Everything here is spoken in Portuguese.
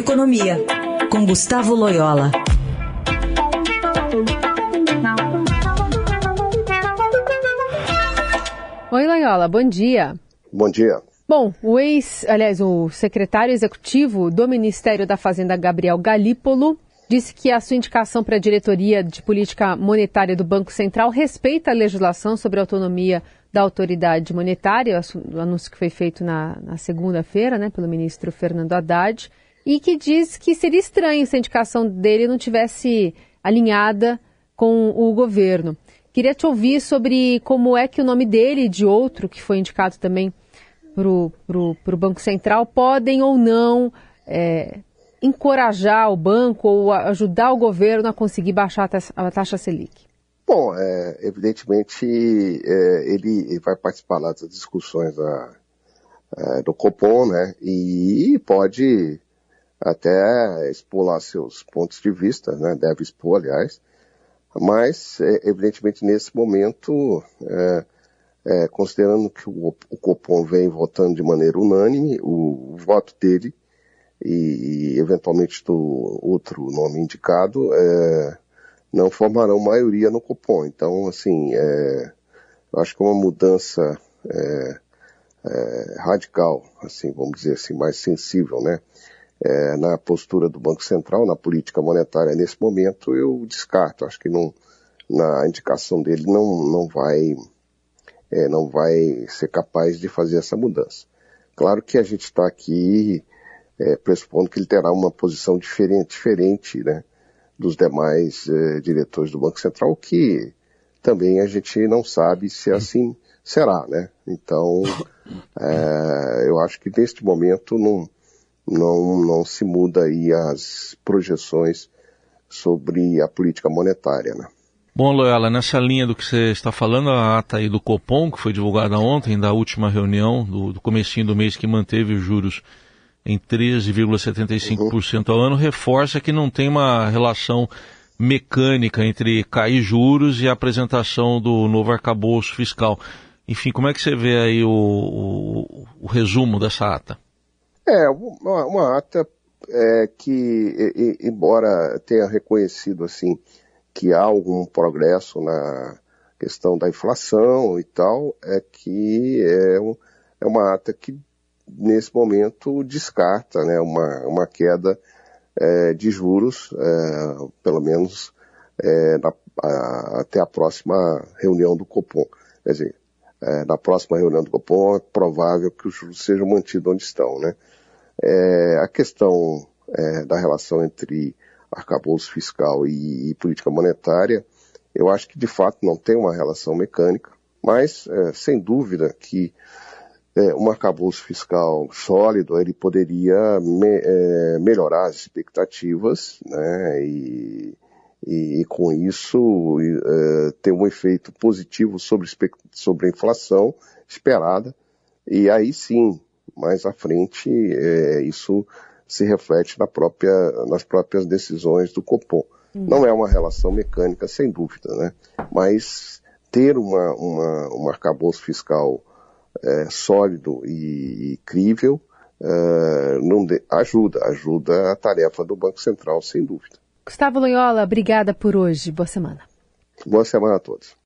Economia, com Gustavo Loyola. Oi, Loyola, bom dia. Bão dia. Bom, o secretário executivo do Ministério da Fazenda, Gabriel Galípolo, disse que a sua indicação para a diretoria de política monetária do Banco Central respeita a legislação sobre a autonomia da autoridade monetária, o anúncio que foi feito na segunda-feira, né, pelo ministro Fernando Haddad, e que diz que seria estranho se a indicação dele não tivesse alinhada com o governo. Queria te ouvir sobre como é que o nome dele e de outro que foi indicado também para o Banco Central podem ou não encorajar o banco ou ajudar o governo a conseguir baixar a taxa Selic. Bom, evidentemente ele vai participar lá das discussões do Copom, né, e pode até expor lá seus pontos de vista, né, deve expor, aliás, mas evidentemente nesse momento... considerando que o Copom vem votando de maneira unânime, o voto dele e eventualmente do outro nome indicado não formarão maioria no Copom. Então, assim, eu acho que uma mudança radical, assim, vamos dizer assim, mais sensível, né, na postura do Banco Central, na política monetária nesse momento, eu descarto. Acho que na indicação dele não vai ser capaz de fazer essa mudança. Claro que a gente está aqui pressupondo que ele terá uma posição diferente, né, dos demais diretores do Banco Central, que também a gente não sabe se assim será, né? Então, eu acho que neste momento não se muda aí as projeções sobre a política monetária, né? Bom, Loyola, nessa linha do que você está falando, a ata aí do Copom, que foi divulgada ontem, da última reunião, do comecinho do mês, que manteve os juros em 13,75% ao ano, reforça que não tem uma relação mecânica entre cair juros e a apresentação do novo arcabouço fiscal. Enfim, como é que você vê aí o resumo dessa ata? Uma ata que, embora tenha reconhecido, assim, que há algum progresso na questão da inflação e tal, é uma ata que, nesse momento, descarta, né, uma queda de juros, pelo menos até a próxima reunião do Copom. Quer dizer, na próxima reunião do Copom é provável que os juros sejam mantidos onde estão, né? A questão da relação entre arcabouço fiscal e política monetária, eu acho que de fato não tem uma relação mecânica, mas sem dúvida que um arcabouço fiscal sólido ele poderia melhorar as expectativas, né, e com isso ter um efeito positivo sobre a inflação esperada, e aí sim, mais à frente, isso se reflete nas próprias decisões do Copom. Não é uma relação mecânica, sem dúvida, né? Mas ter um arcabouço fiscal sólido e crível ajuda a tarefa do Banco Central, sem dúvida. Gustavo Loyola, obrigada por hoje. Boa semana. Boa semana a todos.